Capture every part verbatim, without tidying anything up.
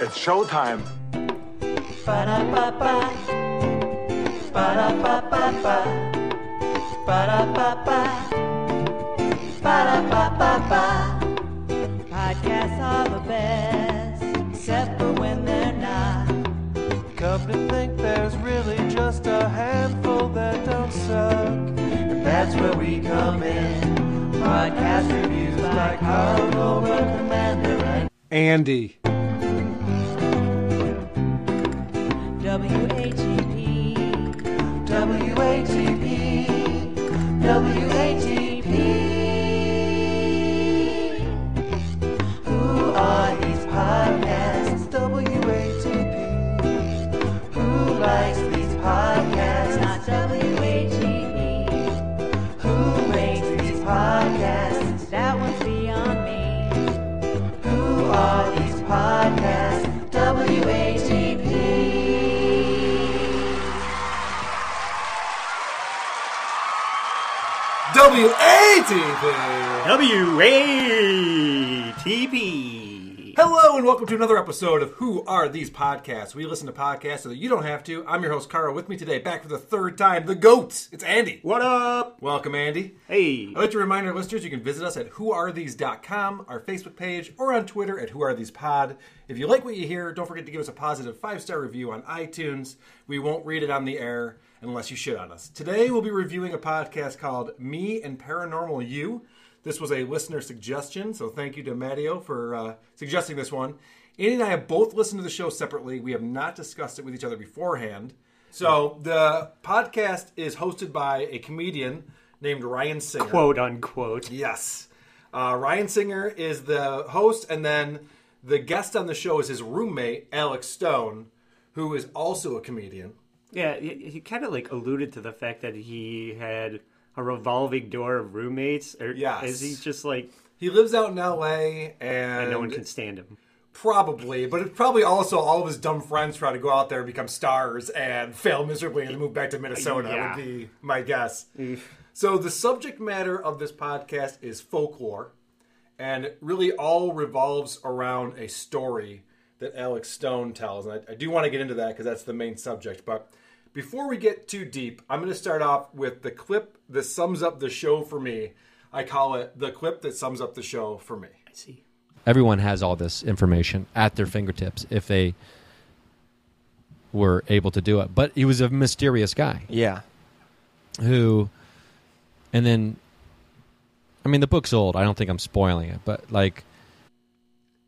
It's showtime. Ba-da-ba-ba. Ba-da-ba-ba-ba. Ba-da-ba-ba. Ba-da-ba-ba-ba. Podcasts are the best, except for when they're not. Come to think there's really just a handful that don't suck. And that's where we come in. Podcast reviews like Hard Over Commander and Andy. W A T P, W A T P, W A T P. Who are these podcasts? W A T P. Who likes these podcasts? Not W A T P. Who rates these podcasts? That one's beyond me. Who are these podcasts? W A T P. W A T P! W A T P! Hello and welcome to another episode of Who Are These Podcasts? We listen to podcasts so that you don't have to. I'm your host, Carl. With me today, back for the third time, the GOAT! It's Andy! What up? Welcome, Andy. Hey! I'd like to remind our listeners you can visit us at who are these dot com, our Facebook page, or on Twitter at who are these pod. If you like what you hear, don't forget to give us a positive five-star review on iTunes. We won't read it on the air. Unless you shit on us. Today we'll be reviewing a podcast called Me and Paranormal You. This was a listener suggestion, so thank you to Matteo for uh, suggesting this one. Andy and I have both listened to the show separately. We have not discussed it with each other beforehand. So the podcast is hosted by a comedian named Ryan Singer. Quote, unquote. Yes. Uh, Ryan Singer is the host, and then the guest on the show is his roommate, Alex Stone, who is also a comedian. Yeah, he kind of like alluded to the fact that he had a revolving door of roommates. Or yes. Is he just like... He lives out in L A and... And no one can stand him. Probably, but it's probably also all of his dumb friends try to go out there and become stars and fail miserably and move back to Minnesota yeah. would be my guess. Mm. So the subject matter of this podcast is folklore, and it really all revolves around a story that Alex Stone tells. And I, I do want to get into that because that's the main subject, but... Before we get too deep, I'm going to start off with the clip that sums up the show for me. I call it the clip that sums up the show for me. I see. Everyone has all this information at their fingertips if they were able to do it. But he was a mysterious guy. Yeah. Who, and then, I mean, the book's old. I don't think I'm spoiling it, but like.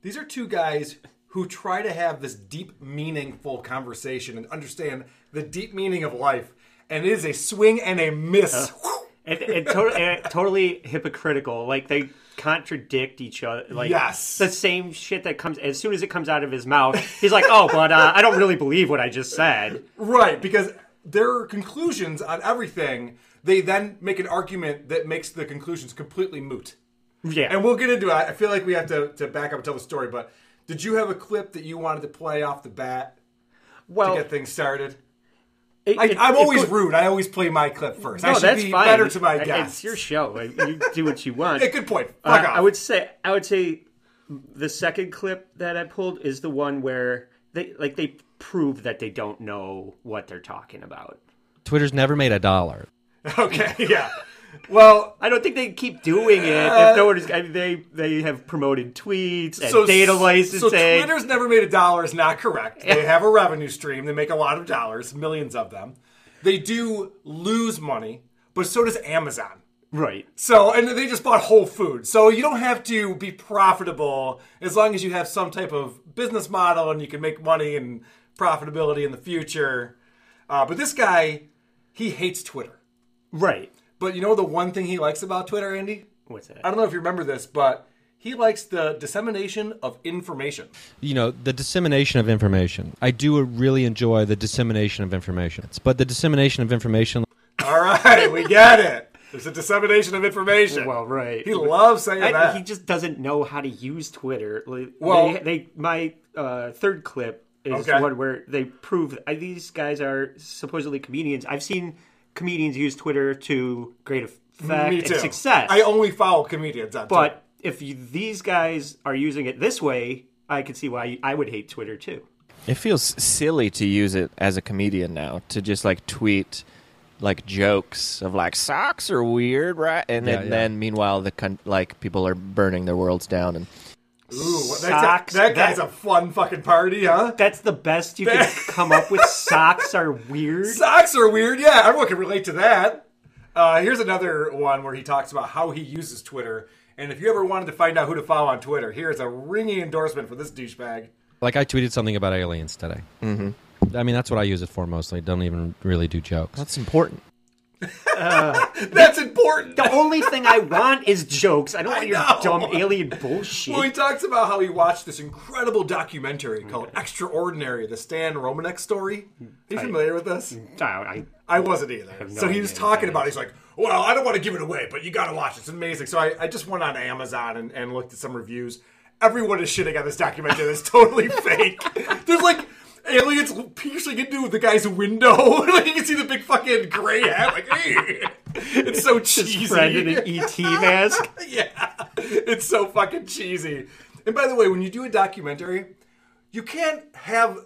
These are two guys who try to have this deep, meaningful conversation and understand the deep meaning of life, and it is a swing and a miss. Uh, and, and, to- and totally hypocritical. Like, they contradict each other. Like, yes. The same shit that comes, as soon as it comes out of his mouth, he's like, oh, but uh, I don't really believe what I just said. Right, because their conclusions on everything, they then make an argument that makes the conclusions completely moot. Yeah. And we'll get into it. I feel like we have to, to back up and tell the story, but... Did you have a clip that you wanted to play off the bat well, to get things started? It, it, I, I'm always could, rude. I always play my clip first. No, I should that's be fine. Better to my guests. It's your show. Like, you do what you want. Yeah, good point. Fuck uh, off. I would say I would say the second clip that I pulled is the one where they like they prove that they don't know what they're talking about. Twitter's never made a dollar. Okay, yeah. Well, I don't think they keep doing it. Uh, if no one is, I mean, they they have promoted tweets and so, data licensing. So Twitter's never made a dollar is not correct. They have a revenue stream. They make a lot of dollars, millions of them. They do lose money, but so does Amazon. Right. So, and they just bought Whole Foods. So you don't have to be profitable as long as you have some type of business model and you can make money and profitability in the future. Uh, but this guy, he hates Twitter. Right. But you know the one thing he likes about Twitter, Andy? What's that? I don't know if you remember this, but he likes the dissemination of information. You know, the dissemination of information. I do really enjoy the dissemination of information. But the dissemination of information... All right, we get it. There's a dissemination of information. Well, right. He loves saying I, that. He just doesn't know how to use Twitter. Like, well, they, they, my uh, third clip is okay. One where they prove... Uh, these guys are supposedly comedians. I've seen... Comedians use Twitter to great effect and success. I only follow comedians on Twitter. But if you, these guys are using it this way, I could see why I would hate Twitter too. It feels silly to use it as a comedian now, to just like tweet like jokes of like socks are weird, right? And, yeah, and yeah. then meanwhile the con- like people are burning their worlds down and Ooh, that's socks, a, that guy's that, a fun fucking party, huh? That's the best you that, can come up with. Socks are weird. Socks are weird. Yeah, everyone can relate to that. Uh, here's another one where he talks about how he uses Twitter. And if you ever wanted to find out who to follow on Twitter, here's a ringing endorsement for this douchebag. Like I tweeted something about aliens today. Mm-hmm. I mean, that's what I use it for mostly. Don't even really do jokes. That's important. Uh, That's important. The only thing I want is jokes. I don't want I your know. dumb alien bullshit. Well, he talks about how he watched this incredible documentary okay. called Extraordinary, the Stan Romanek story. Are you I, familiar with this? I, I, I wasn't either. I no so he was talking about it. He's like, well, I don't want to give it away, but you got to watch it. It's amazing. So I, I just went on Amazon and, and looked at some reviews. Everyone is shitting on this documentary. It's totally fake. There's like... aliens piercing into the guy's window. Like you can see the big fucking gray hat. Like, hey, it's so cheesy. His friend in an E T mask. Yeah, it's so fucking cheesy. And by the way, when you do a documentary, you can't have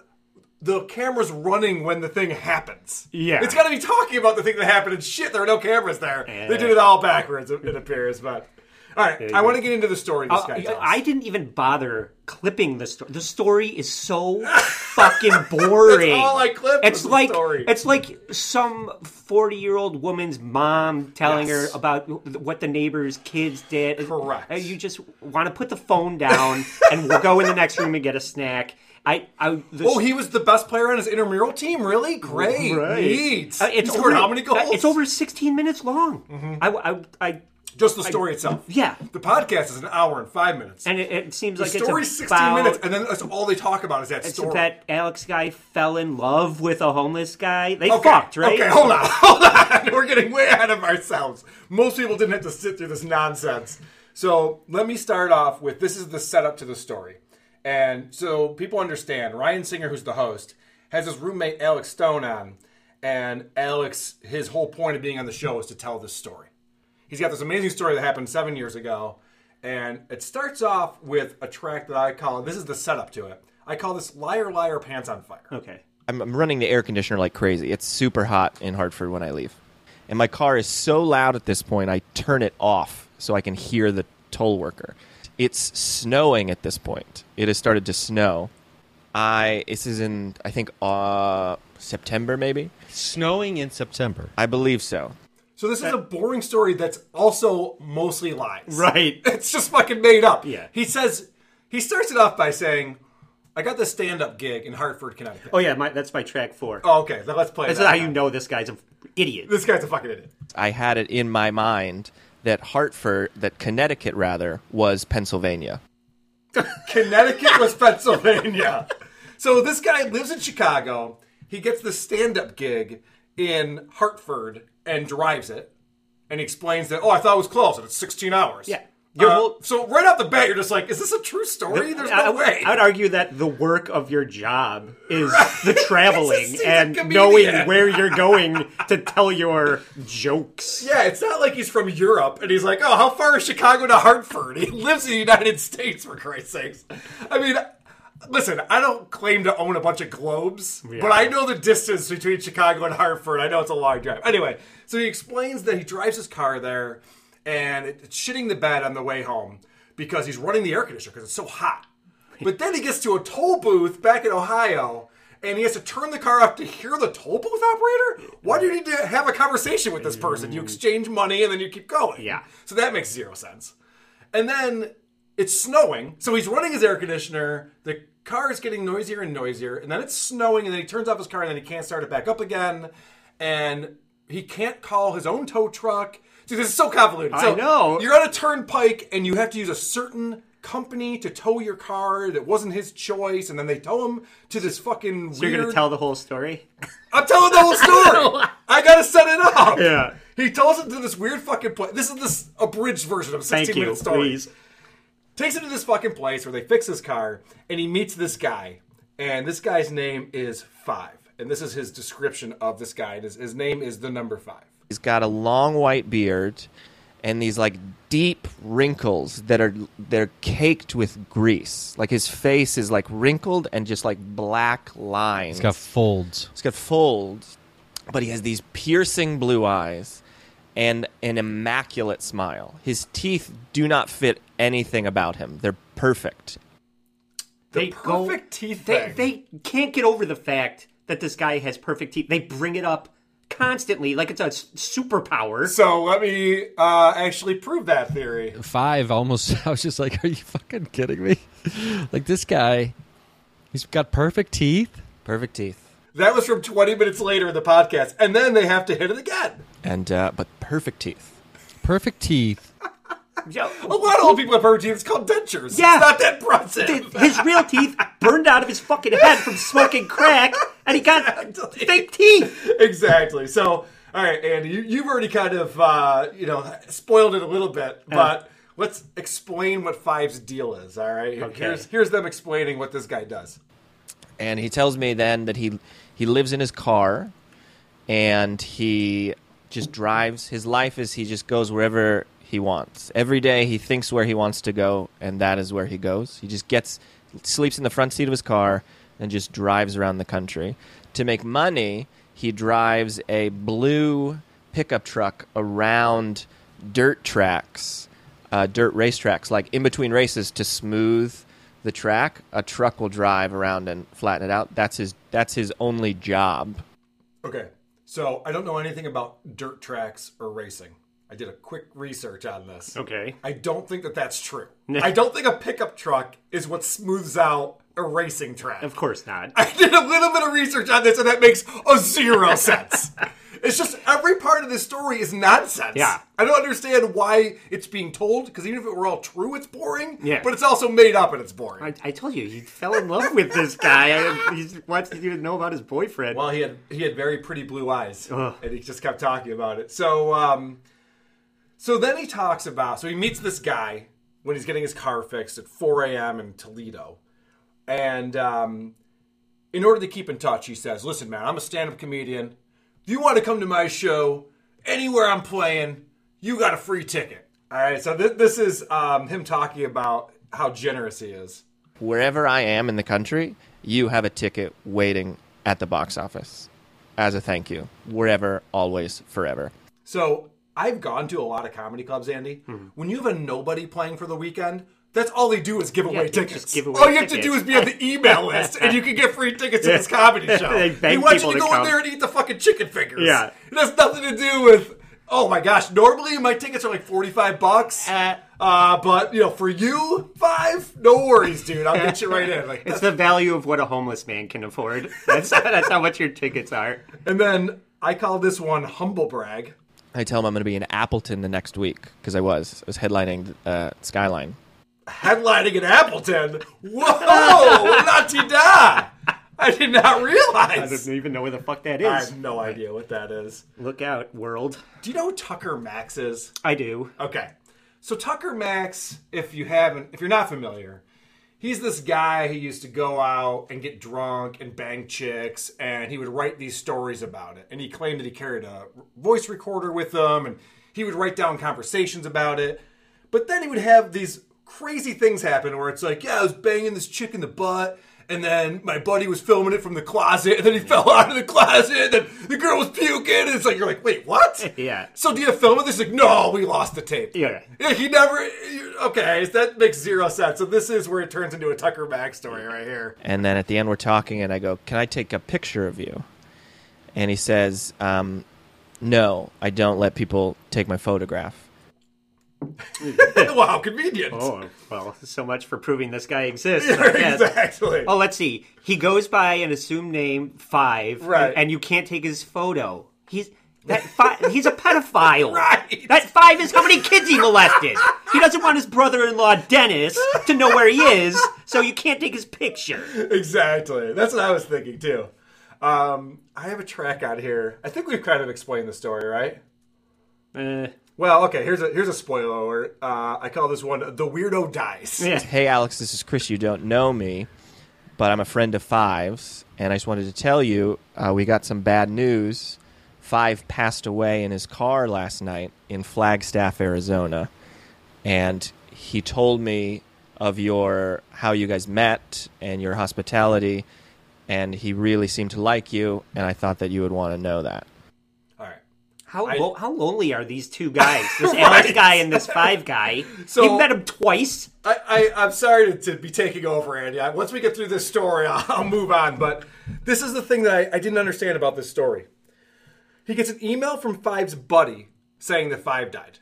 the cameras running when the thing happens. Yeah, it's got to be talking about the thing that happened. And shit, there are no cameras there. Uh, they did it all backwards. It appears, but. All right, I want to get into the story this uh, guy tells. I didn't even bother clipping the story. The story is so fucking boring. That's all I clipped it's was like, the story. It's like some forty-year-old woman's mom telling yes. her about what the neighbor's kids did. Correct. You just want to put the phone down and we'll go in the next room and get a snack. I, I the, oh, he was the best player on his intramural team. Really great. Right. Neat. Uh, it's he scored over, how many goals? It's over sixteen minutes long. Mm-hmm. I, I, I Just the story I, itself. Yeah. The podcast is an hour and five minutes. And it, it seems the like it's about... The story's sixteen minutes, and then that's all they talk about is that it's story. That Alex guy fell in love with a homeless guy. They okay. fucked, right? Okay, hold on, hold on. We're getting way ahead of ourselves. Most people didn't have to sit through this nonsense. So let me start off with, this is the setup to the story. And so people understand, Ryan Singer, who's the host, has his roommate Alex Stone on, and Alex, his whole point of being on the show is to tell this story. He's got this amazing story that happened seven years ago, and it starts off with a track that I call, this is the setup to it, I call this Liar, Liar, Pants on Fire. Okay. I'm, I'm running the air conditioner like crazy. It's super hot in Hartford when I leave. And my car is so loud at this point, I turn it off so I can hear the toll worker. It's snowing at this point. It has started to snow. I This is in, I think, uh, September maybe? Snowing in September. I believe so. So this is a boring story that's also mostly lies. Right. It's just fucking made up. Yeah. He says, he starts it off by saying, I got this stand-up gig in Hartford, Connecticut. Oh, yeah, my, that's my track four. Oh, okay. So let's play this that. This is how you know this guy's an idiot. This guy's a fucking idiot. I had it in my mind that Hartford, that Connecticut, rather, was Pennsylvania. Connecticut was Pennsylvania. So this guy lives in Chicago. He gets the stand-up gig in Hartford, and drives it, and explains that, oh, I thought it was close, and it's sixteen hours. Yeah. Uh, whole, so right off the bat, you're just like, is this a true story? The, There's I, no I, way. I would argue that the work of your job is right. the traveling and knowing where you're going to tell your jokes. Yeah, it's not like he's from Europe, and he's like, oh, how far is Chicago to Hartford? He lives in the United States, for Christ's sakes. I mean... Listen, I don't claim to own a bunch of globes, yeah. but I know the distance between Chicago and Hartford. I know it's a long drive. Anyway, so he explains that he drives his car there, and it's shitting the bed on the way home because he's running the air conditioner because it's so hot. But then he gets to a toll booth back in Ohio, and he has to turn the car off to hear the toll booth operator? Why do you need to have a conversation with this person? You exchange money, and then you keep going. Yeah. So that makes zero sense. And then... it's snowing, so he's running his air conditioner, the car is getting noisier and noisier, and then it's snowing, and then he turns off his car, and then he can't start it back up again, and he can't call his own tow truck. See, this is so convoluted. I so know. You're on a turnpike, and you have to use a certain company to tow your car that wasn't his choice, and then they tow him to this fucking so weird... you're going to tell the whole story? I'm telling the whole story! I got to set it up! Yeah. He tells it to this weird fucking place. This is this abridged version of a sixteen-minute story. Thank you, please. Takes him to this fucking place where they fix his car, and he meets this guy. And this guy's name is Five. And this is his description of this guy. His, his name is the number Five. He's got a long white beard, and these like deep wrinkles that are they're caked with grease. Like his face is like wrinkled and just like black lines. It's got folds. It's got folds, but he has these piercing blue eyes and an immaculate smile. His teeth do not fit anything about him. They're perfect. The they perfect go, teeth they, they can't get over the fact that this guy has perfect teeth. They bring it up constantly, like it's a superpower. So let me uh, actually prove that theory. Five, almost. I was just like, are you fucking kidding me? Like this guy, he's got perfect teeth. Perfect teeth. That was from twenty minutes later in the podcast. And then they have to hit it again. And uh, but perfect teeth. Perfect teeth. Yo, a lot of old people have perfect teeth. It's called dentures. Yeah. It's not that impressive. His real teeth burned out of his fucking head from smoking crack, and he got exactly. fake teeth. Exactly. So, all right, Andy, you, you've already kind of, uh, you know, spoiled it a little bit, but uh, let's explain what Five's deal is, all right? Okay. Here's, here's them explaining what this guy does. And he tells me then that he he lives in his car, and he just drives. His life is he just goes wherever he wants. Every day he thinks where he wants to go, and that is where he goes. He just gets, sleeps in the front seat of his car, and just drives around the country. To make money, he drives a blue pickup truck around dirt tracks, uh, dirt race tracks, like in between races to smooth the track. A truck will drive around and flatten it out. That's his. That's his only job. Okay, so I don't know anything about dirt tracks or racing. I did a quick research on this. Okay. I don't think that that's true. I don't think a pickup truck is what smooths out a racing track. Of course not. I did a little bit of research on this, and that makes a zero sense. It's just every part of this story is nonsense. Yeah. I don't understand why it's being told, because even if it were all true, it's boring. Yeah. But it's also made up, and it's boring. I, I told you, he fell in love with this guy. I, he wants you to know about his boyfriend. Well, he had, he had very pretty blue eyes, ugh, and he just kept talking about it. So, um... So then he talks about, so he meets this guy when he's getting his car fixed at four a.m. in Toledo. And um, in order to keep in touch, he says, listen, man, I'm a stand-up comedian. If you want to come to my show, anywhere I'm playing, you got a free ticket. All right, so th- this is um, him talking about how generous he is. Wherever I am in the country, you have a ticket waiting at the box office as a thank you. Wherever, always, forever. So I've gone to a lot of comedy clubs, Andy. Mm-hmm. When you have a nobody playing for the weekend, that's all they do is give away yeah, tickets. Give away all you tickets. Have to do is be on the email list, and you can get free tickets to this comedy show. They, they want you to go come. in there and eat the fucking chicken fingers. Yeah. It has nothing to do with, oh my gosh, normally my tickets are like forty-five bucks. Uh, uh, but, you know, for you, Five, no worries, dude. I'll get you right in. Like, it's the value of what a homeless man can afford. That's, that's how much your tickets are. And then I call this one humble brag. I tell him I'm going to be in Appleton the next week, because I was. I was headlining uh, Skyline. Headlining in Appleton? Whoa! La ti da! I did not realize. I don't even know where the fuck that is. I have no idea what that is. Look out, world. Do you know who Tucker Max is? I do. Okay. So Tucker Max, if you haven't, if you're not familiar, he's this guy who used to go out and get drunk and bang chicks, and he would write these stories about it. And he claimed that he carried a voice recorder with him, and he would write down conversations about it. But then he would have these crazy things happen where it's like, yeah, I was banging this chick in the butt, and then my buddy was filming it from the closet, and then he fell out of the closet, and then the girl was puking, and it's like, you're like, wait, what? Yeah. So do you film it? It's like, no, we lost the tape. Yeah. Yeah, he never, okay, that makes zero sense. So this is where it turns into a Tucker Max story right here. And then at the end we're talking, and I go, can I take a picture of you? And he says, um, no, I don't let people take my photograph. Well, how convenient. Oh, well, so much for proving this guy exists. Yeah, exactly. Oh, let's see. He goes by an assumed name, Five, right? And, and you can't take his photo. He's that five, he's a pedophile. Right. That Five is how many kids he molested. He doesn't want his brother-in-law, Dennis, to know where he is, so you can't take his picture. Exactly. That's what I was thinking, too. Um, I have a track out here. I think we've kind of explained the story, right? Uh... Well, okay, here's a here's a spoiler. Uh, I call this one, The Weirdo Dies. Yeah. Hey, Alex, this is Chris. You don't know me, but I'm a friend of Five's, and I just wanted to tell you uh, we got some bad news. Five passed away in his car last night in Flagstaff, Arizona. And he told me of your how you guys met and your hospitality, and he really seemed to like you, and I thought that you would want to know that. All right. How I, lo- how lonely are these two guys? This right? Alex guy and this five guy. So, you've met him twice. I, I, I'm sorry to, to be taking over, Andy. I, once we get through this story, I'll, I'll move on. But this is the thing that I, I didn't understand about this story. He gets an email from Five's buddy saying that Five died.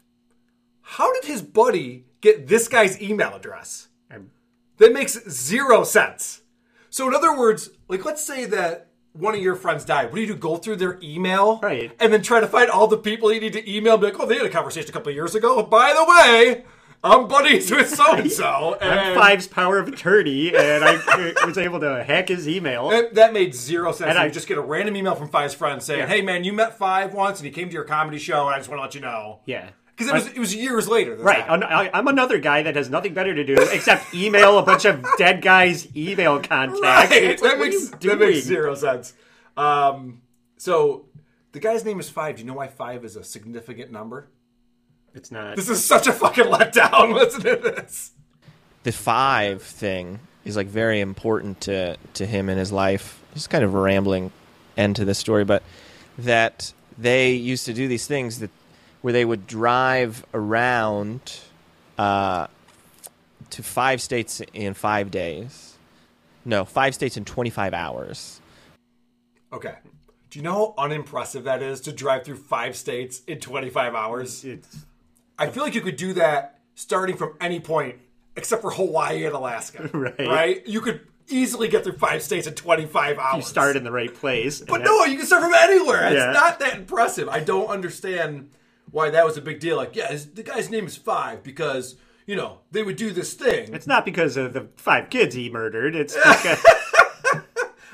How did his buddy get this guy's email address? That makes zero sense. So in other words, like let's say that one of your friends died. What do you do? Go through their email? Right. And then try to find all the people you need to email and be like, oh, they had a conversation a couple of years ago. By the way, I'm buddies with so-and-so. And I'm Five's power of attorney, and I was able to hack his email. That, that made zero sense. And I you just get a random email from Five's friend saying, yeah. hey, man, you met Five once, and he came to your comedy show, and I just want to let you know. Yeah. Because it was, it was years later. Right. Happened. I'm another guy that has nothing better to do except email a bunch of dead guys' email contacts. Right. Like, that, makes, that makes zero sense. Um, so the guy's name is Five. Do you know why Five is a significant number? It's not. This is such a fucking letdown. Listen to this. The Five thing is like very important to, to him in his life. Just kind of a rambling end to this story. But that they used to do these things that where they would drive around uh, to five states in five days. No, five states in twenty-five hours. Okay. Do you know how unimpressive that is to drive through five states in twenty-five hours? It's... I feel like you could do that starting from any point except for Hawaii and Alaska. Right. Right? You could easily get through five states in twenty-five hours. You start in the right place. But no, you can start from anywhere. Yeah. It's not that impressive. I don't understand why that was a big deal. Like, yeah, his, the guy's name is Five because, you know, they would do this thing. It's not because of the five kids he murdered. It's because...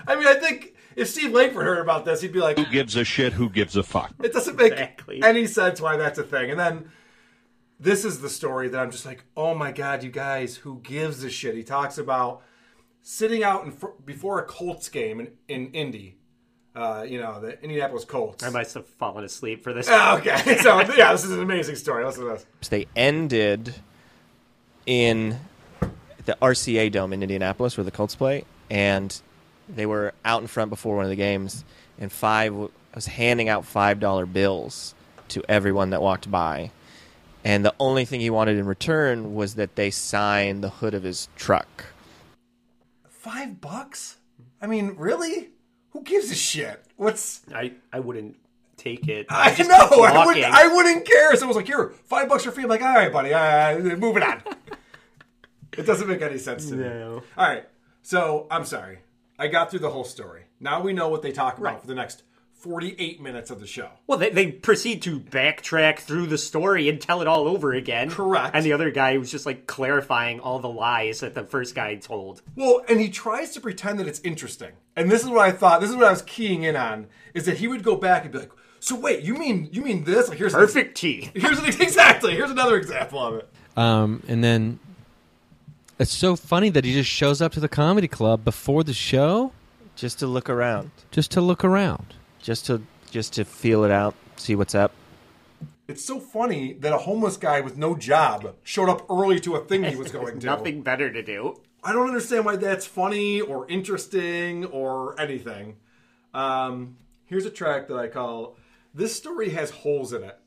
I mean, I think if Steve Langford heard about this, he'd be like... Who gives a shit? Who gives a fuck? It doesn't make exactly. any sense why that's a thing. And then this is the story that I'm just like, oh my God, you guys, who gives a shit? He talks about sitting out in fr- before a Colts game in, in Indy. Uh, you know, the Indianapolis Colts. I must have fallen asleep for this. Oh, okay. So, yeah, this is an amazing story. Listen to this. They ended in the R C A Dome in Indianapolis where the Colts play, and they were out in front before one of the games, and Five was handing out five dollar bills to everyone that walked by. And the only thing he wanted in return was that they sign the hood of his truck. Five bucks? I mean, really? Who gives a shit? What's I, I wouldn't take it. I, I know. I wouldn't, I wouldn't care. Someone's like, here, five bucks for free. I'm like, all right, buddy. All right, moving on. It doesn't make any sense to no. me. All right. So I'm sorry. I got through the whole story. Now we know what they talk about right. for the next forty-eight minutes of the show. Well, they, they proceed to backtrack through the story and tell it all over again. Correct. And the other guy was just like clarifying all the lies that the first guy told. Well, and he tries to pretend that it's interesting. And this is what I thought, this is what I was keying in on, is that he would go back and be like, so wait, you mean you mean this? Like, here's perfect tea. Here's an, exactly. Here's another example of it. Um, and then it's so funny that he just shows up to the comedy club before the show. Just to look around. Just to look around. Just to just to feel it out, see what's up. It's so funny that a homeless guy with no job showed up early to a thing he was going to. Nothing better to do. I don't understand why that's funny or interesting or anything. Um, here's a track that I call, This Story Has Holes in It.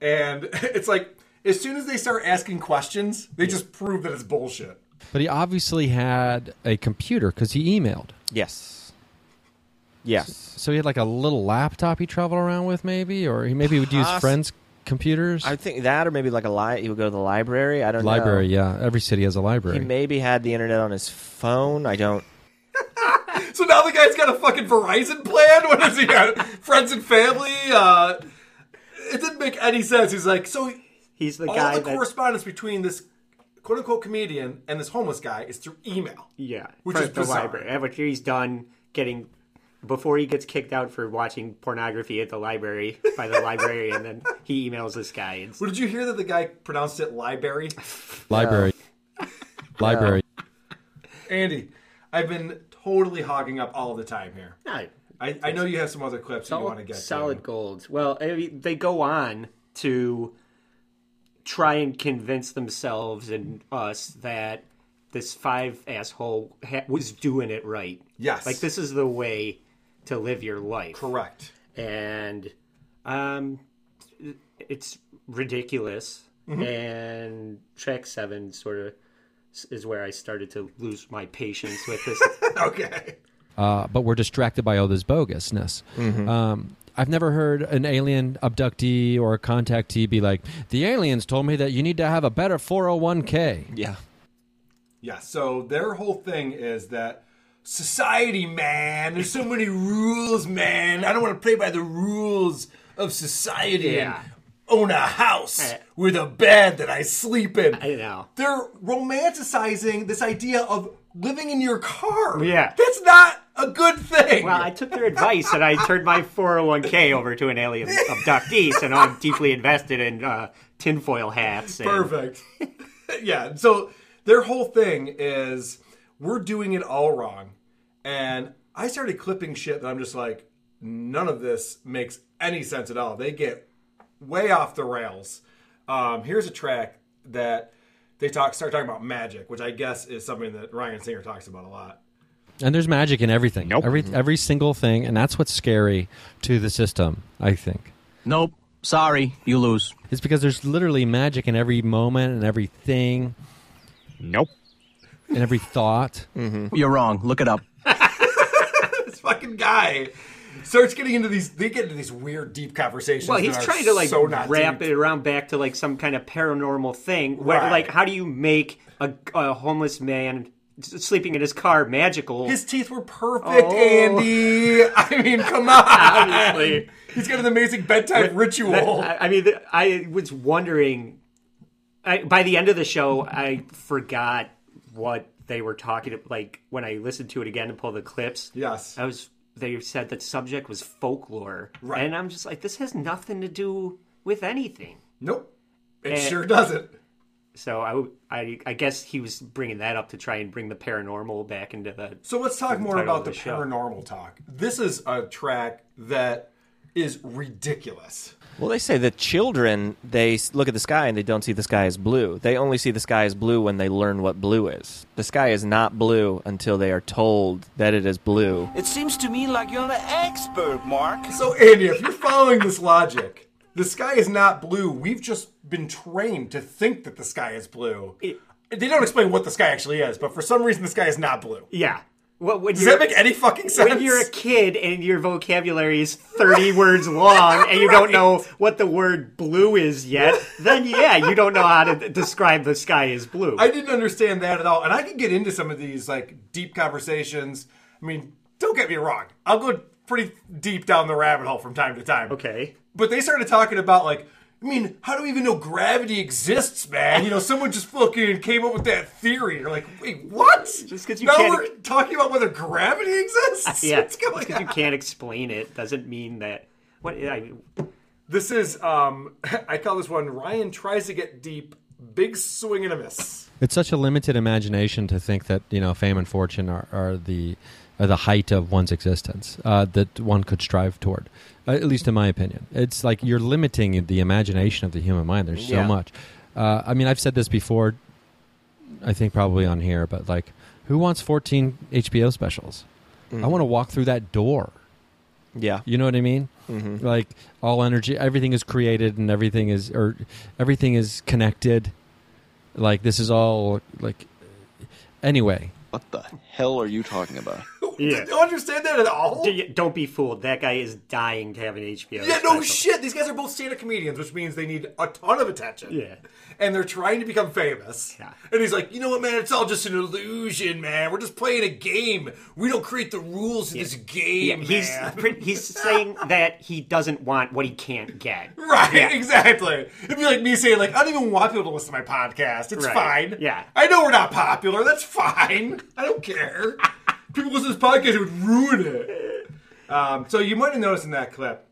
And it's like, as soon as they start asking questions, they just prove that it's bullshit. But he obviously had a computer because he emailed. Yes. Yes. So he had like a little laptop he traveled around with maybe, or he maybe would use Poss- friends' computers? I think that, or maybe like a li- he would go to the library. I don't library, know. Library, yeah. Every city has a library. He maybe had the internet on his phone. I don't. So now the guy's got a fucking Verizon plan? What does he got? Friends and family? Uh, it didn't make any sense. He's like, so he's the all guy the that... correspondence between this quote-unquote comedian and this homeless guy is through email. Yeah. Which is the bizarre. Library. After he's done getting... Before he gets kicked out for watching pornography at the library by the librarian, and then he emails this guy. And... Well, did you hear that the guy pronounced it library? Library. No. Library. Andy, I've been totally hogging up all the time here. No, I, I know you have some other clips solid, you want to get solid to. Gold. Well, I mean, they go on to try and convince themselves and us that this five asshole ha- was doing it right. Yes. Like, this is the way to live your life. Correct. And um, it's ridiculous. Mm-hmm. And track seven sort of is where I started to lose my patience with this. Okay. Uh, but we're distracted by all this bogusness. Mm-hmm. Um, I've never heard an alien abductee or a contactee be like, the aliens told me that you need to have a better four oh one k. Yeah. Yeah, so their whole thing is that society, man, there's so many rules, man. I don't want to play by the rules of society yeah. and own a house I, with a bed that I sleep in. I know. They're romanticizing this idea of living in your car. Yeah. That's not a good thing. Well, I took their advice and I turned my four oh one k over to an alien abductee, so now I'm deeply invested in uh, tinfoil hats. And... Perfect. Yeah, so... Their whole thing is, we're doing it all wrong. And I started clipping shit that I'm just like, none of this makes any sense at all. They get way off the rails. Um, here's a track that they talk start talking about magic, which I guess is something that Ryan Singer talks about a lot. And there's magic in everything. Nope. Every, every single thing. And that's what's scary to the system, I think. Nope. Sorry. You lose. It's because there's literally magic in every moment and everything. Nope. And every thought. Mm-hmm. You're wrong. Look it up. This fucking guy starts getting into these, they get into these weird, deep conversations. Well, he's trying to, like, so wrap deep. It around back to, like, some kind of paranormal thing. Where, right. Like, how do you make a, a homeless man sleeping in his car magical? His teeth were perfect, oh. Andy. I mean, come on. Obviously. He's got an amazing bedtime ritual. That, I mean, I was wondering... I, by the end of the show, I forgot what they were talking about. Like, when I listened to it again and pulled the clips, yes, I was. They said that subject was folklore. Right. And I'm just like, this has nothing to do with anything. Nope. It and, sure doesn't. So I, I, I guess he was bringing that up to try and bring the paranormal back into the... So let's talk more about the, the paranormal talk. This is a track that... is ridiculous. Well, they say that children, they look at the sky and they don't see the sky as blue. They only see the sky as blue when they learn what blue is. The sky is not blue until they are told that it is blue. It seems to me like you're an expert, Mark. So, Andy, if you're following this logic, the sky is not blue. We've just been trained to think that the sky is blue. It, they don't explain what the sky actually is, but for some reason the sky is not blue. Yeah. Well, when Does that make any fucking sense? When you're a kid and your vocabulary is thirty words long and you right. don't know what the word blue is yet, then yeah, you don't know how to describe the sky as blue. I didn't understand that at all. And I can get into some of these like deep conversations. I mean, don't get me wrong. I'll go pretty deep down the rabbit hole from time to time. Okay. But they started talking about like, I mean, how do we even know gravity exists, man? You know, someone just fucking came up with that theory. You're like, wait, what? Just because you now can't... we're talking about whether gravity exists? Uh, yeah, what's going just because you can't explain it doesn't mean that... What? I... This is, um, I call this one, Ryan tries to get deep, big swing and a miss. It's such a limited imagination to think that, you know, fame and fortune are, are the... the height of one's existence uh, that one could strive toward, uh, at least in my opinion. It's like you're limiting the imagination of the human mind. There's yeah. so much. Uh, I mean, I've said this before, I think probably on here, but like, who wants fourteen H B O specials? Mm-hmm. I want to walk through that door. Yeah. You know what I mean? Mm-hmm. Like, all energy, everything is created and everything is, or everything is connected. Like, this is all, like, anyway. What the hell are you talking about? Yeah. Do you understand that at all? D- don't be fooled. That guy is dying to have an H B O. Yeah, special. No shit. These guys are both stand-up comedians, which means they need a ton of attention. Yeah. And they're trying to become famous. Yeah. And he's like, you know what, man? It's all just an illusion, man. We're just playing a game. We don't create the rules yeah. of this game, yeah. man. He's, he's saying that he doesn't want what he can't get. Right, yeah. exactly. It'd be like me saying, like, I don't even want people to listen to my podcast. It's right. fine. Yeah. I know we're not popular. That's fine. I don't care. People listen to this podcast, it would ruin it. Um, so you might have noticed in that clip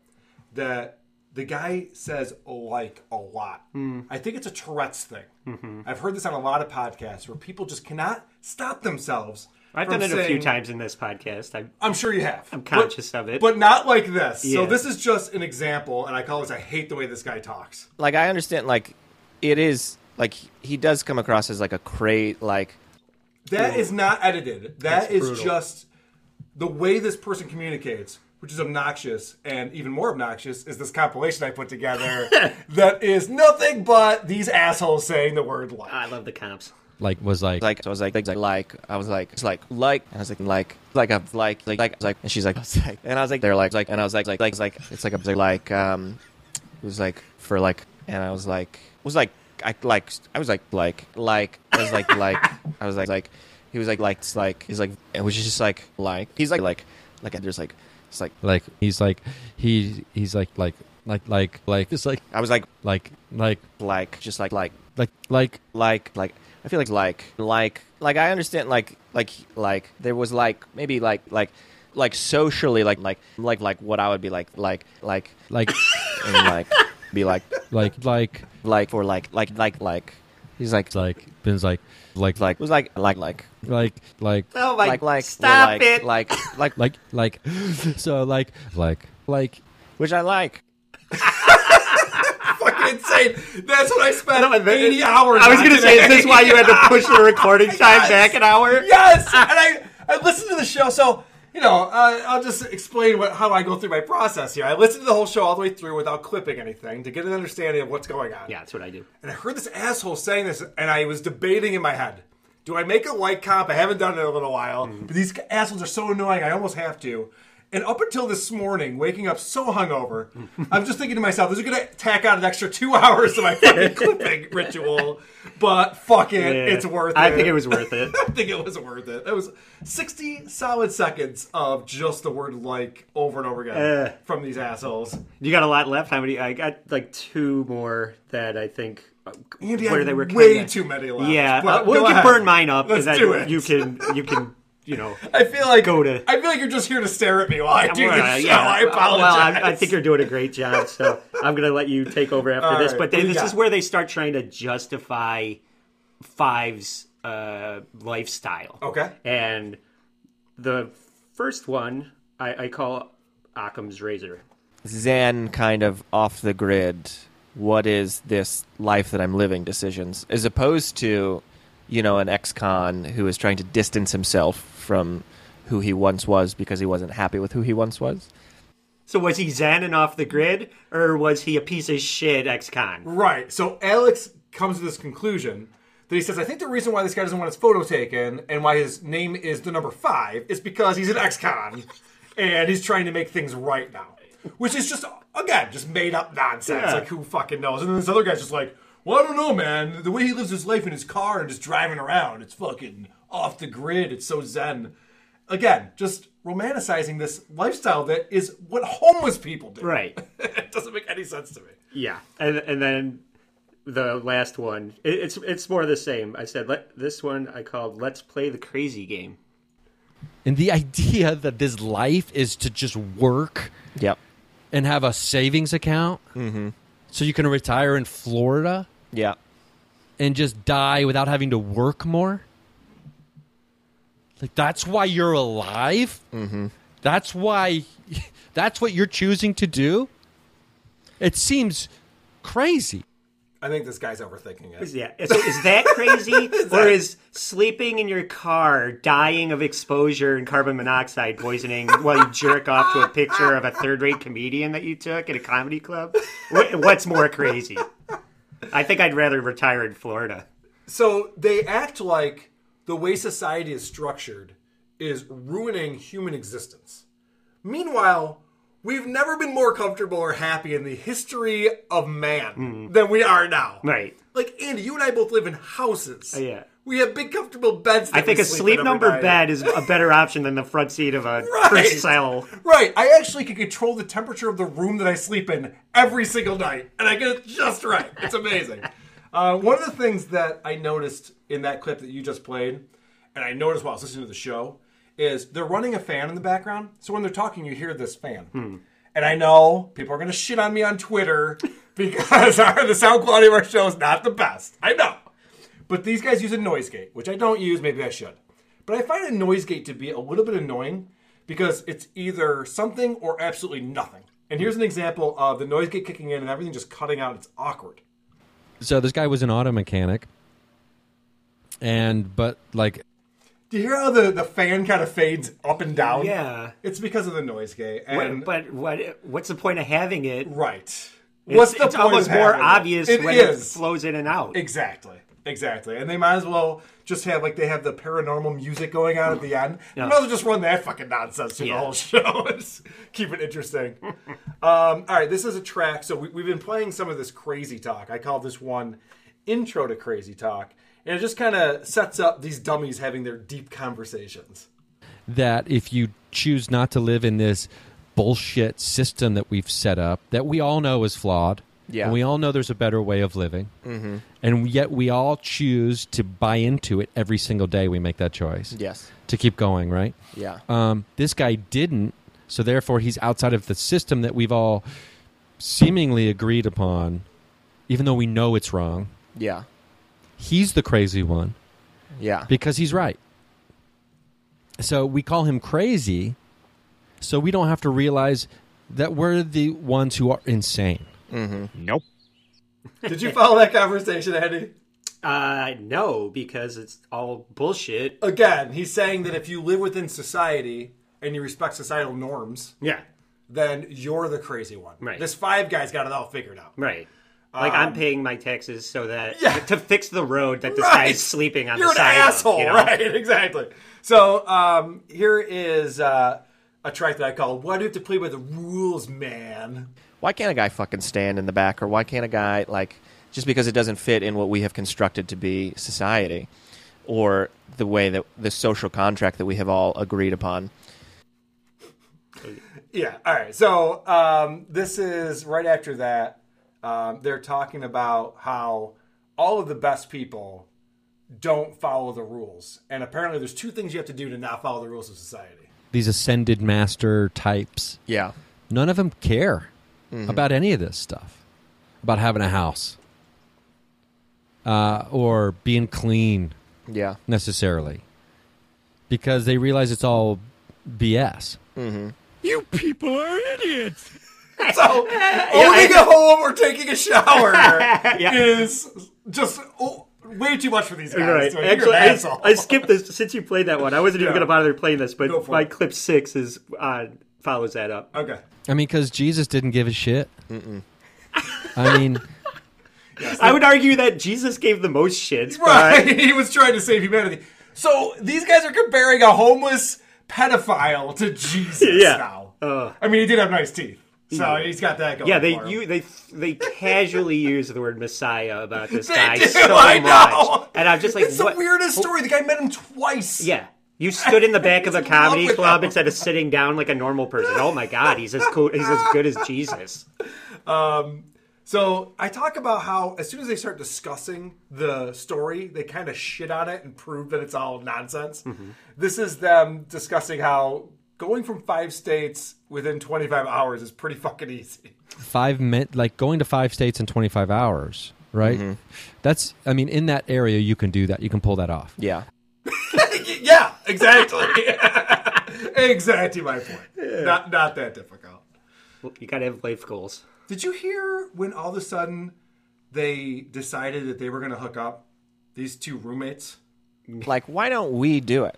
that the guy says like a lot. Mm. I think it's a Tourette's thing. Mm-hmm. I've heard this on a lot of podcasts where people just cannot stop themselves I've done it saying, a few times in this podcast. I'm, I'm sure you have. I'm conscious but, of it. But not like this. Yeah. So this is just an example, and I call this, I hate the way this guy talks. Like, I understand, like, it is, like, he does come across as, like, a crate, like... That ooh. Is not edited. That That's is brutal. Just the way this person communicates, which is obnoxious, and even more obnoxious is this compilation I put together that is nothing but these assholes saying the word like. I love the comps. Like was like like so I was like like like I was like it's like like and I was like like like a like like like like and she's like and I was like they're like like and I was like like like like it's like a like um it was like for like and I was like was like I like I was like like like I was like like I was like like he was like like it's like he's like it was just like like he's like like like and there's like it's like like he's like he he's like like like like like it's like I was like like like like just like like like like like like I feel like like like like I understand like like like there was like maybe like like like socially like like like like what I would be like like like like and like be like like like like for like like like like he's like like Ben's like like like was like like like like like oh my like stop it like like like like so like like like which I like. Insane. That's what I spent no, eighty hours I was going to say, is this why you had to push the recording time yes. back an hour? Yes! And I, I listened to the show, so, you know, uh, I'll just explain what, how I go through my process here. I listened to the whole show all the way through without clipping anything to get an understanding of what's going on. Yeah, that's what I do. And I heard this asshole saying this, and I was debating in my head. Do I make a like comp? I haven't done it in a little while, mm-hmm. but these assholes are so annoying, I almost have to. And up until this morning, waking up so hungover, I'm just thinking to myself, this is going to tack out an extra two hours to my fucking clipping ritual. But fuck it, yeah. it's worth I it. I think it was worth it. I think it was worth it. It was sixty solid seconds of just the word like over and over again uh, from these assholes. You got a lot left? How many? I got like two more that I think... Andy, where I they were way kinda, too many left. Yeah, well, uh, well, we can burn mine up. Let's do I, it. You can... You can You know, I feel like go to, I feel like you're just here to stare at me while I do this show. Yeah, I apologize. Well, I, I think you're doing a great job, so I'm going to let you take over after all this. Right, but they, this got? is where they start trying to justify Five's uh, lifestyle. Okay. And the first one I, I call Occam's Razor. Zen kind of off the grid, what is this life that I'm living decisions, as opposed to... you know, an ex-con who is trying to distance himself from who he once was because he wasn't happy with who he once was. So was he zen and off the grid, or was he a piece of shit ex-con? Right. So Alex comes to this conclusion that he says, I think the reason why this guy doesn't want his photo taken and why his name is the number five is because he's an ex-con and he's trying to make things right now. Which is just, again, just made up nonsense. Yeah. Like, who fucking knows? And then this other guy's just like, well, I don't know, man. The way he lives his life in his car and just driving around, it's fucking off the grid. It's so zen. Again, just romanticizing this lifestyle that is what homeless people do. Right. It doesn't make any sense to me. Yeah. And and then the last one, it, it's it's more of the same. I said, let, this one I called Let's Play the Crazy Game. And the idea that this life is to just work yep. and have a savings account mm-hmm. so you can retire in Florida. Yeah. And just die without having to work more? Like, that's why you're alive? Mm-hmm. That's why... That's what you're choosing to do? It seems crazy. I think this guy's overthinking it. Yeah. So is that crazy? is that... Or is sleeping in your car, dying of exposure and carbon monoxide poisoning while you jerk off to a picture of a third-rate comedian that you took at a comedy club? What's more crazy? I think I'd rather retire in Florida. So they act like the way society is structured is ruining human existence. Meanwhile, we've never been more comfortable or happy in the history of man mm. than we are now. Right. Like, Andy, you and I both live in houses. Uh, yeah. We have big, comfortable beds. That I think we a sleep, sleep number night. Bed is a better option than the front seat of a right. cell. Right. I actually can control the temperature of the room that I sleep in every single night, and I get it just right. It's amazing. uh, one of the things that I noticed in that clip that you just played, and I noticed while I was listening to the show, is they're running a fan in the background. So when they're talking, you hear this fan. Hmm. And I know people are going to shit on me on Twitter because our, the sound quality of our show is not the best. I know. But these guys use a noise gate, which I don't use. Maybe I should. But I find a noise gate to be a little bit annoying because it's either something or absolutely nothing. And here's an example of the noise gate kicking in and everything just cutting out. It's awkward. So this guy was an auto mechanic. And, but, like... Do you hear how the, the fan kind of fades up and down? Yeah. It's because of the noise gate. And what, but what what's the point of having it? Right. What's it's, the it's point almost of more obvious it? It when is. It flows in and out. Exactly. Exactly. And they might as well just have, like, they have the paranormal music going on at the end. No. They might as well just run that fucking nonsense through yeah. the whole show. Keep it interesting. um, all right, this is a track. So we, we've been playing some of this crazy talk. I call this one Intro to Crazy Talk. And it just kind of sets up these dummies having their deep conversations. That if you choose not to live in this bullshit system that we've set up, that we all know is flawed, yeah. and we all know there's a better way of living, mm-hmm. and yet we all choose to buy into it every single day we make that choice. Yes. To keep going, right? Yeah. Um, this guy didn't, so therefore he's outside of the system that we've all seemingly agreed upon, even though we know it's wrong. Yeah. He's the crazy one. Yeah. Because he's right. So we call him crazy so we don't have to realize that we're the ones who are insane. Mm-hmm. Nope. Did you follow that conversation, Eddie? Uh, no, because it's all bullshit. Again, he's saying that if you live within society and you respect societal norms, yeah, then you're the crazy one. Right. This five guy's got it all figured out. Right. Like, um, I'm paying my taxes so that, yeah. to fix the road that this right. guy is sleeping on You're the side You're an asshole, of, you know? Right, exactly. So, um, here is uh, a track that I call, Why Do You Have to Play By The Rules, Man? Why can't a guy fucking stand in the back? Or why can't a guy, like, just because it doesn't fit in what we have constructed to be society or the way that the social contract that we have all agreed upon. Yeah, all right. So, um, this is right after that. Um, they're talking about how all of the best people don't follow the rules. And apparently there's two things you have to do to not follow the rules of society. These ascended master types. Yeah. None of them care mm-hmm. about any of this stuff. About having a house. Uh, or being clean. Yeah. Necessarily. Because they realize it's all B S. Mm-hmm. You people are idiots. So, yeah, owning I, a home or taking a shower yeah. is just oh, way too much for these guys. Right. So Actually, I, I skipped this since you played that one. I wasn't yeah. even going to bother playing this, but my it. clip six is uh, follows that up. Okay. I mean, because Jesus didn't give a shit. Mm-mm. I mean... yes, I would argue that Jesus gave the most shit. Right. But... he was trying to save humanity. So, these guys are comparing a homeless pedophile to Jesus yeah. now. Uh, I mean, he did have nice teeth. So he's got that going. Yeah, they you, they they casually use the word Messiah about this they guy do, so I much, know. And I'm just like, it's what? the weirdest story. The guy met him twice. Yeah, you stood in the back of a comedy club instead of sitting down like a normal person. Oh my God, he's as cool. He's as good as Jesus. Um, so I talk about how as soon as they start discussing the story, they kind of shit on it and prove that it's all nonsense. Mm-hmm. This is them discussing how. Going from five states within twenty-five hours is pretty fucking easy. Five meant like going to five states in twenty-five hours, right? Mm-hmm. That's, I mean, in that area, you can do that. You can pull that off. Yeah. yeah, exactly. exactly my point. Yeah. Not, not that difficult. Well, you got to have life goals. Did you hear when all of a sudden they decided that they were going to hook up, these two roommates? Like, why don't we do it?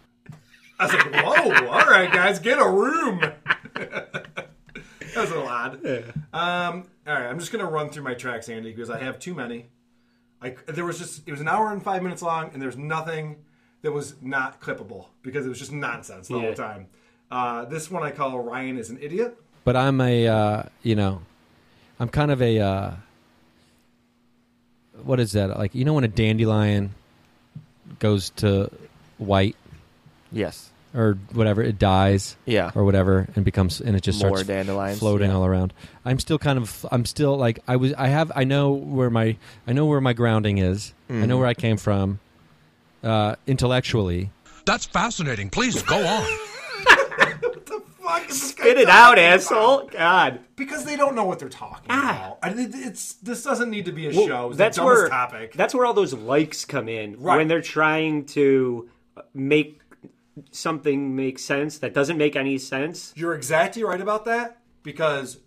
I was like, whoa, all right, guys, get a room. That was a lot. Yeah. Um, all right, I'm just going to run through my tracks, Andy, because I have too many. I, there was just, it was an hour and five minutes long, and there's nothing that was not clippable because it was just nonsense the yeah. whole time. Uh, this one I call Ryan is an Idiot. But I'm a, uh, you know, I'm kind of a, uh, what is that? Like, you know when a dandelion goes to white? Yes. Or whatever, it dies. Yeah. Or whatever, and becomes, and it just More starts dandelions. floating yeah. all around. I'm still kind of, I'm still like, I was, I have, I know where my, I know where my grounding is. Mm. I know where I came from, uh, intellectually. That's fascinating. Please go on. What the fuck is this guy Spit it out, asshole. About? God. Because they don't know what they're talking ah. about. I mean, it's, this doesn't need to be a well, show. It's that's the dumbest where, topic. That's where all those likes come in. Right. When they're trying to make something makes sense that doesn't make any sense. You're exactly right about that, because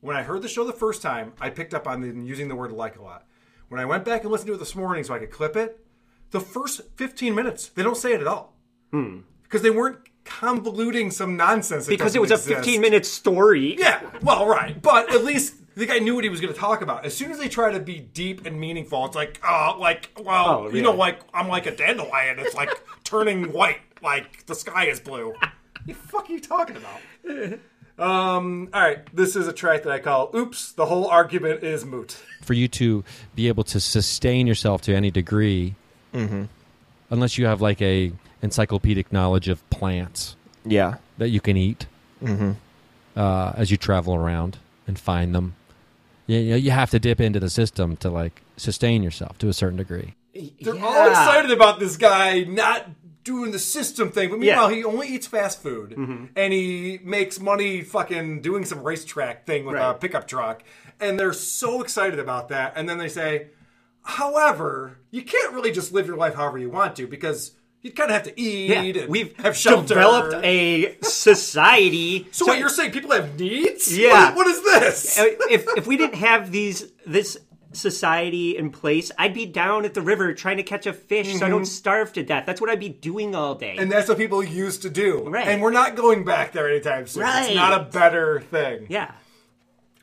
when I heard the show the first time, I picked up on them using the word like a lot. When I went back and listened to it this morning so I could clip it, the first fifteen minutes, they don't say it at all. Hmm. Because they weren't convoluting some nonsense. That because it was exist. A fifteen-minute story. Yeah, well, right. But at least the guy knew what he was going to talk about. As soon as they try to be deep and meaningful, it's like, uh, like, well, oh, you yeah. know, like, I'm like a dandelion. It's like turning white, like the sky is blue. What the fuck are you talking about? Um, all right, this is a track that I call Oops, the whole argument is moot. For you to be able to sustain yourself to any degree, mm-hmm. unless you have like a encyclopedic knowledge of plants yeah. that you can eat mm-hmm. uh, as you travel around and find them. You, you have to dip into the system to like sustain yourself to a certain degree. They're yeah. all excited about this guy not doing the system thing, but meanwhile yeah. he only eats fast food mm-hmm. and he makes money fucking doing some racetrack thing with right. a pickup truck, and they're so excited about that. And then they say, however, you can't really just live your life however you want to, because you'd kind of have to eat yeah, and we've have shelter. Developed a society. So, so what, you're saying people have needs? Yeah. What, what is this? if if we didn't have these this society in place, I'd be down at the river trying to catch a fish mm-hmm. so I don't starve to death. That's what I'd be doing all day. And that's what people used to do. Right. And we're not going back there anytime soon. Right. It's not a better thing. Yeah.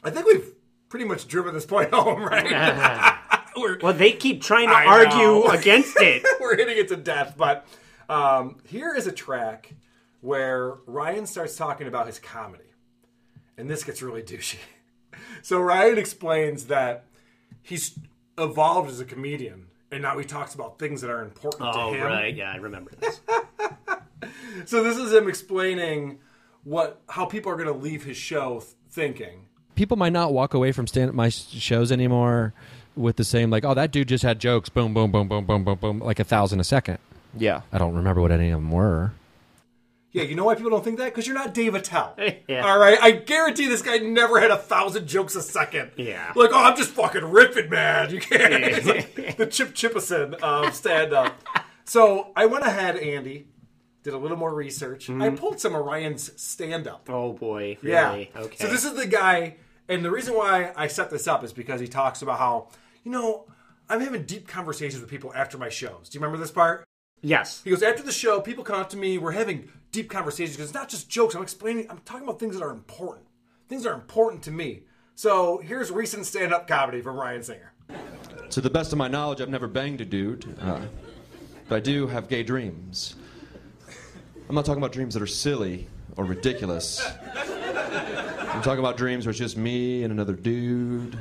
I think we've pretty much driven this point home, right? Yeah. We're, well, they keep trying to I argue know. Against it. We're hitting it to death. But um, here is a track where Ryan starts talking about his comedy. And this gets really douchey. So Ryan explains that he's evolved as a comedian. And now he talks about things that are important oh, to him. Oh, right. Yeah, I remember this. So this is him explaining what how people are going to leave his show th- thinking. People might not walk away from stand- my shows anymore with the same, like, oh, that dude just had jokes, boom, boom, boom, boom, boom, boom, boom, like a thousand a second. Yeah. I don't remember what any of them were. Yeah, you know why people don't think that? Because you're not Dave Attell. Yeah. All right? I guarantee this guy never had a thousand jokes a second. Yeah. Like, oh, I'm just fucking riffing, man. You can't. It's like the Chip Chipperson um, stand-up. So I went ahead, Andy, did a little more research. Mm-hmm. I pulled some of Ryan's stand-up. Oh, boy. Really? Yeah. Okay. So this is the guy, and the reason why I set this up is because he talks about how, you know, I'm having deep conversations with people after my shows. Do you remember this part? Yes. He goes, after the show, people come up to me. We're having deep conversations because it's not just jokes. I'm explaining, I'm talking about things that are important. Things that are important to me. So here's recent stand-up comedy from Ryan Singer. To the best of my knowledge, I've never banged a dude. Uh, but I do have gay dreams. I'm not talking about dreams that are silly or ridiculous. I'm talking about dreams where it's just me and another dude.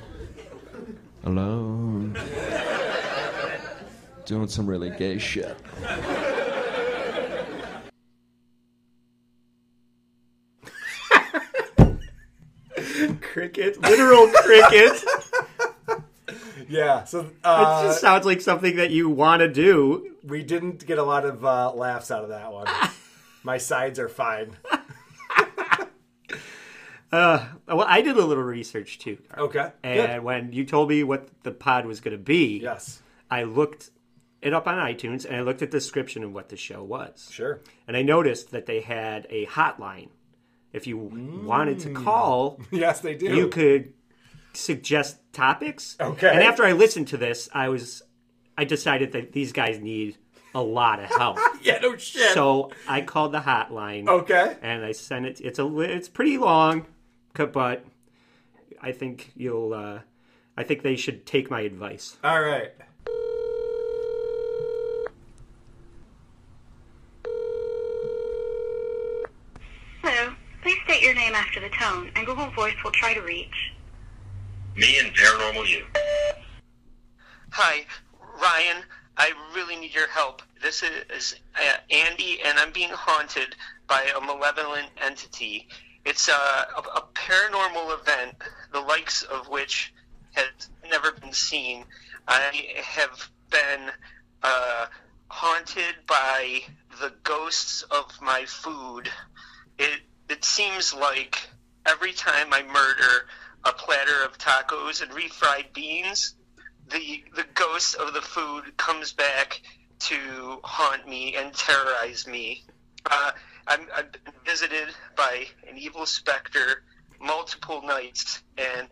Alone. Doing some really gay shit. Cricket. Literal cricket. Yeah. So uh, it just sounds like something that you want to do. We didn't get a lot of uh, laughs out of that one. My sides are fine. Uh, well, I did a little research, too. Carl. Okay. And good. When you told me what the pod was going to be, yes, I looked it up on iTunes, and I looked at the description of what the show was. Sure. And I noticed that they had a hotline. If you mm. wanted to call, yes, they do. You could suggest topics. Okay. And after I listened to this, I was, I decided that these guys need a lot of help. Yeah, no shit. So I called the hotline. Okay. And I sent it. It's a, it's pretty long. But I think you'll, uh, I think they should take my advice. All right. Hello. Please state your name after the tone, and Google Voice will try to reach. Me and Paranormal You. Hi, Ryan. I really need your help. This is uh, Andy, and I'm being haunted by a malevolent entity. It's uh, a, a paranormal event, the likes of which has never been seen. I have been uh, haunted by the ghosts of my food. It it seems like every time I murder a platter of tacos and refried beans, the the ghost of the food comes back to haunt me and terrorize me. Uh, I'm, I'm visited by an evil specter multiple nights, and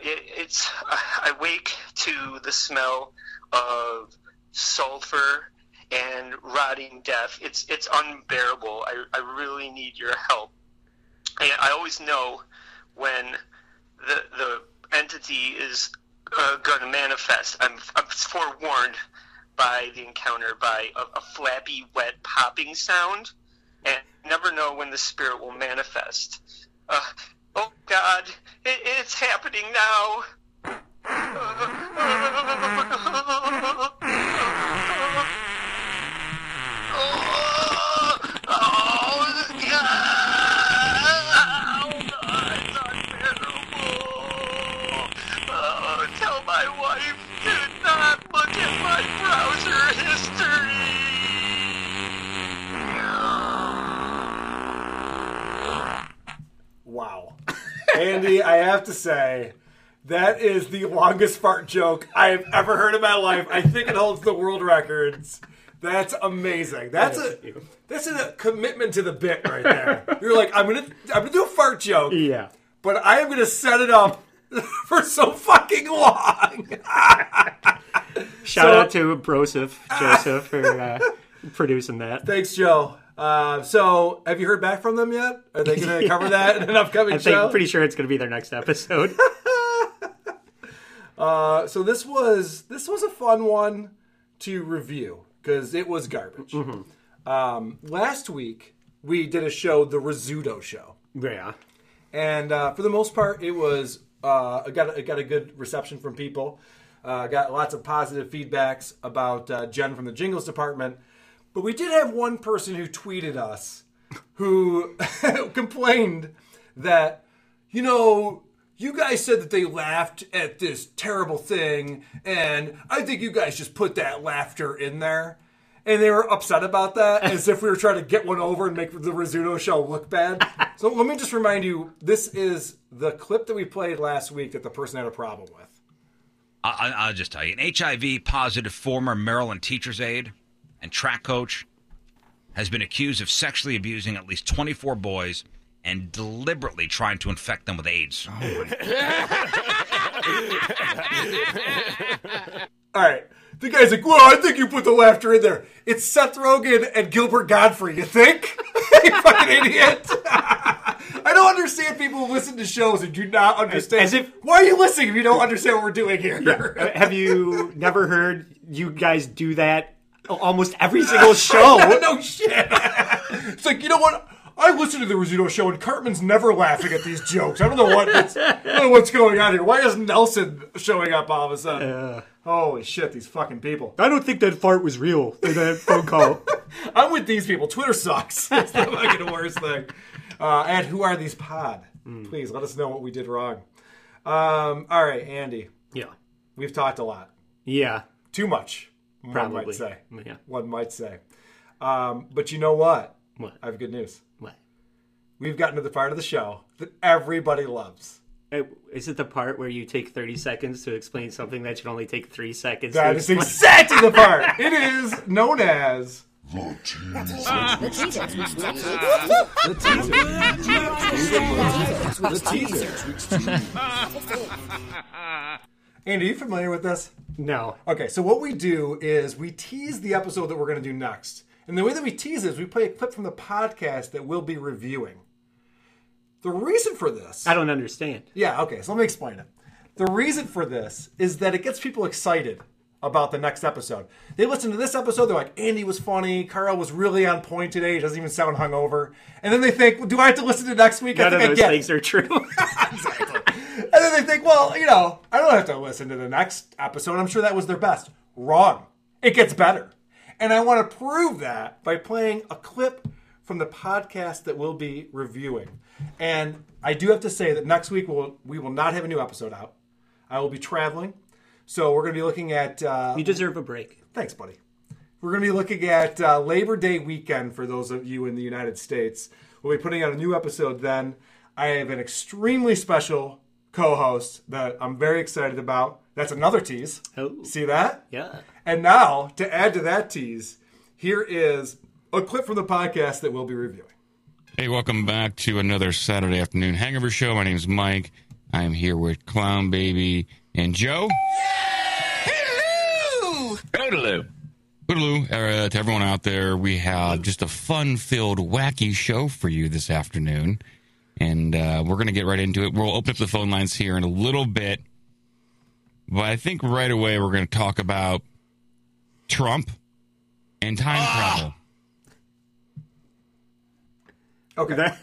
it, it's I wake to the smell of sulfur and rotting death. It's it's unbearable. I, I really need your help. And I always know when the the entity is uh, going to manifest. I'm I'm forewarned by the encounter by a, a flappy, wet popping sound, and never know when the spirit will manifest. Uh, oh God, it, it's happening now. Andy, I have to say, that is the longest fart joke I have ever heard in my life. I think it holds the world records. That's amazing. That's a that's a commitment to the bit right there. You're like, I'm gonna I'm gonna do a fart joke. Yeah. But I am gonna set it up for so fucking long. Shout so, out to Broseph Joseph for uh, producing that. Thanks, Joe. Uh, so, have you heard back from them yet? Are they going to cover that in an upcoming I think, show? I'm pretty sure it's going to be their next episode. uh, so this was this was a fun one to review because it was garbage. Mm-hmm. Um, last week we did a show, the Rizzuto Show. Yeah, and uh, for the most part, it was uh, it got it got a good reception from people. Uh, got lots of positive feedbacks about uh, Jen from the Jingles Department. But we did have one person who tweeted us who complained that, you know, you guys said that they laughed at this terrible thing, and I think you guys just put that laughter in there. And they were upset about that, as if we were trying to get one over and make the Rizzuto Show look bad. So let me just remind you, this is the clip that we played last week that the person had a problem with. I, I'll just tell you, an H I V-positive former Maryland teacher's aide and track coach has been accused of sexually abusing at least twenty-four boys and deliberately trying to infect them with AIDS. Oh All right. The guy's like, well, I think you put the laughter in there. It's Seth Rogen and Gilbert Godfrey, you think? You fucking idiot. I don't understand people who listen to shows and do not understand. As if, why are you listening if you don't understand what we're doing here? Yeah. Have you never heard you guys do that? Almost every single show. No shit. It's like, you know what? I listen to the Rizzuto Show, and Cartman's never laughing at these jokes. I don't know what. I don't know what's going on here. Why is Nelson showing up all of a sudden? Uh, Holy shit, these fucking people. I don't think that fart was real. That phone call. I'm with these people. Twitter sucks. That's the fucking worst thing. Uh, and who are these pod? Mm. Please let us know what we did wrong. Um, all right, Andy. Yeah. We've talked a lot. Yeah. Too much. Probably. One might say. Yeah. One might say. Um, but you know what? What? I have good news. What? We've gotten to the part of the show that everybody loves. Is it the part where you take thirty seconds to explain something that should only take three seconds that to explain? That is exactly the part. It is known as... The teaser. The teaser. The teaser. Andy, are you familiar with this? No. Okay, so what we do is we tease the episode that we're going to do next. And the way that we tease it is we play a clip from the podcast that we'll be reviewing. The reason for this... I don't understand. Yeah, okay, so let me explain it. The reason for this is that it gets people excited about the next episode. They listen to this episode, they're like, Andy was funny, Carl was really on point today, he doesn't even sound hungover. And then they think, well, do I have to listen to next week? None I think of those I get things it. Are true. Exactly. And then they think, well, you know, I don't have to listen to the next episode. I'm sure that was their best. Wrong. It gets better. And I want to prove that by playing a clip from the podcast that we'll be reviewing. And I do have to say that next week we'll, we will not have a new episode out. I will be traveling. So we're going to be looking at... Uh, you deserve a break. Thanks, buddy. We're going to be looking at uh, Labor Day weekend for those of you in the United States. We'll be putting out a new episode then. I have an extremely special... co-host that I'm very excited about. That's another tease. Oh, see that? Yeah. And now, to add to that tease, here is a clip from the podcast that we'll be reviewing. Hey, welcome back to another Saturday afternoon hangover show. My name is Mike. I'm here with Clown Baby and Joe. Yay! Hello! Hello! Hello uh, to everyone out there. We have just a fun-filled, wacky show for you this afternoon, and uh, we're going to get right into it. We'll open up the phone lines here in a little bit, but I think right away we're going to talk about Trump and time ah! travel. Okay,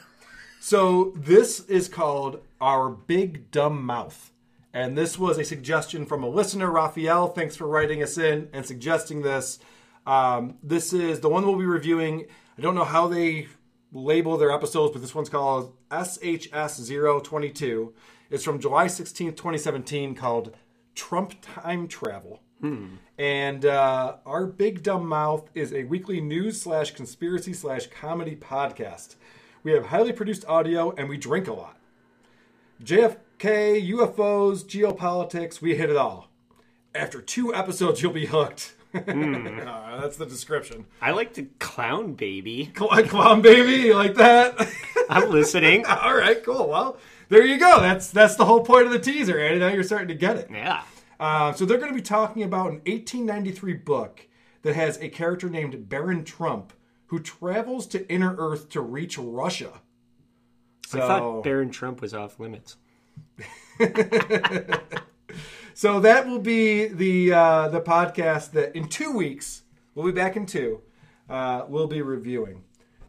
so this is called Our Big Dumb Mouth, and this was a suggestion from a listener, Raphael. Thanks for writing us in and suggesting this. Um, this is the one we'll be reviewing. I don't know how they label their episodes, but this one's called S H S zero twenty-two. It's from July sixteenth, twenty seventeen, called Trump Time Travel. Hmm. And uh, Our Big Dumb Mouth is a weekly news slash conspiracy slash comedy podcast. We have highly produced audio, and we drink a lot. J F K, U F Os, geopolitics, we hit it all. After two episodes, you'll be hooked. Mm. uh, that's the description. I like to clown baby. Cl- clown baby, you like that? I'm listening. All right, cool. Well, there you go. That's that's the whole point of the teaser, Andy. Now you're starting to get it. Yeah. Uh, so they're going to be talking about an eighteen ninety-three book that has a character named Baron Trump, who travels to Inner Earth to reach Russia. So, I thought Baron Trump was off limits. So that will be the uh, the podcast that in two weeks, we'll be back in two, uh, we'll be reviewing.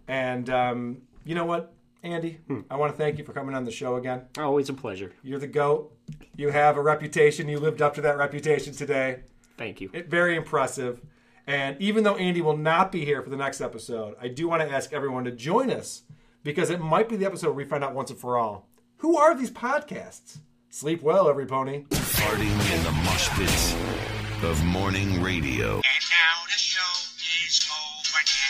And um, you know what, Andy? Hmm. I want to thank you for coming on the show again. Always a pleasure. You're the GOAT. You have a reputation. You lived up to that reputation today. Thank you. It, very impressive. And even though Andy will not be here for the next episode, I do want to ask everyone to join us, because it might be the episode where we find out once and for all, who are these podcasts? Sleep well, every pony. Farting in the mosh pits of morning radio. And now the show is over now.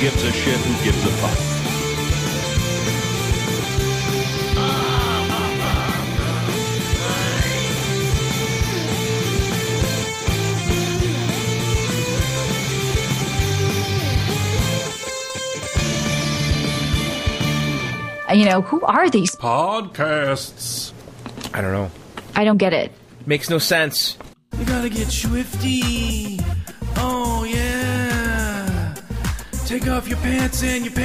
Gives a shit, who gives a fuck. You know, who are these podcasts? I don't know. I don't get it. Makes no sense. You gotta get swifty. Oh, yeah. Take off your pants and your pants.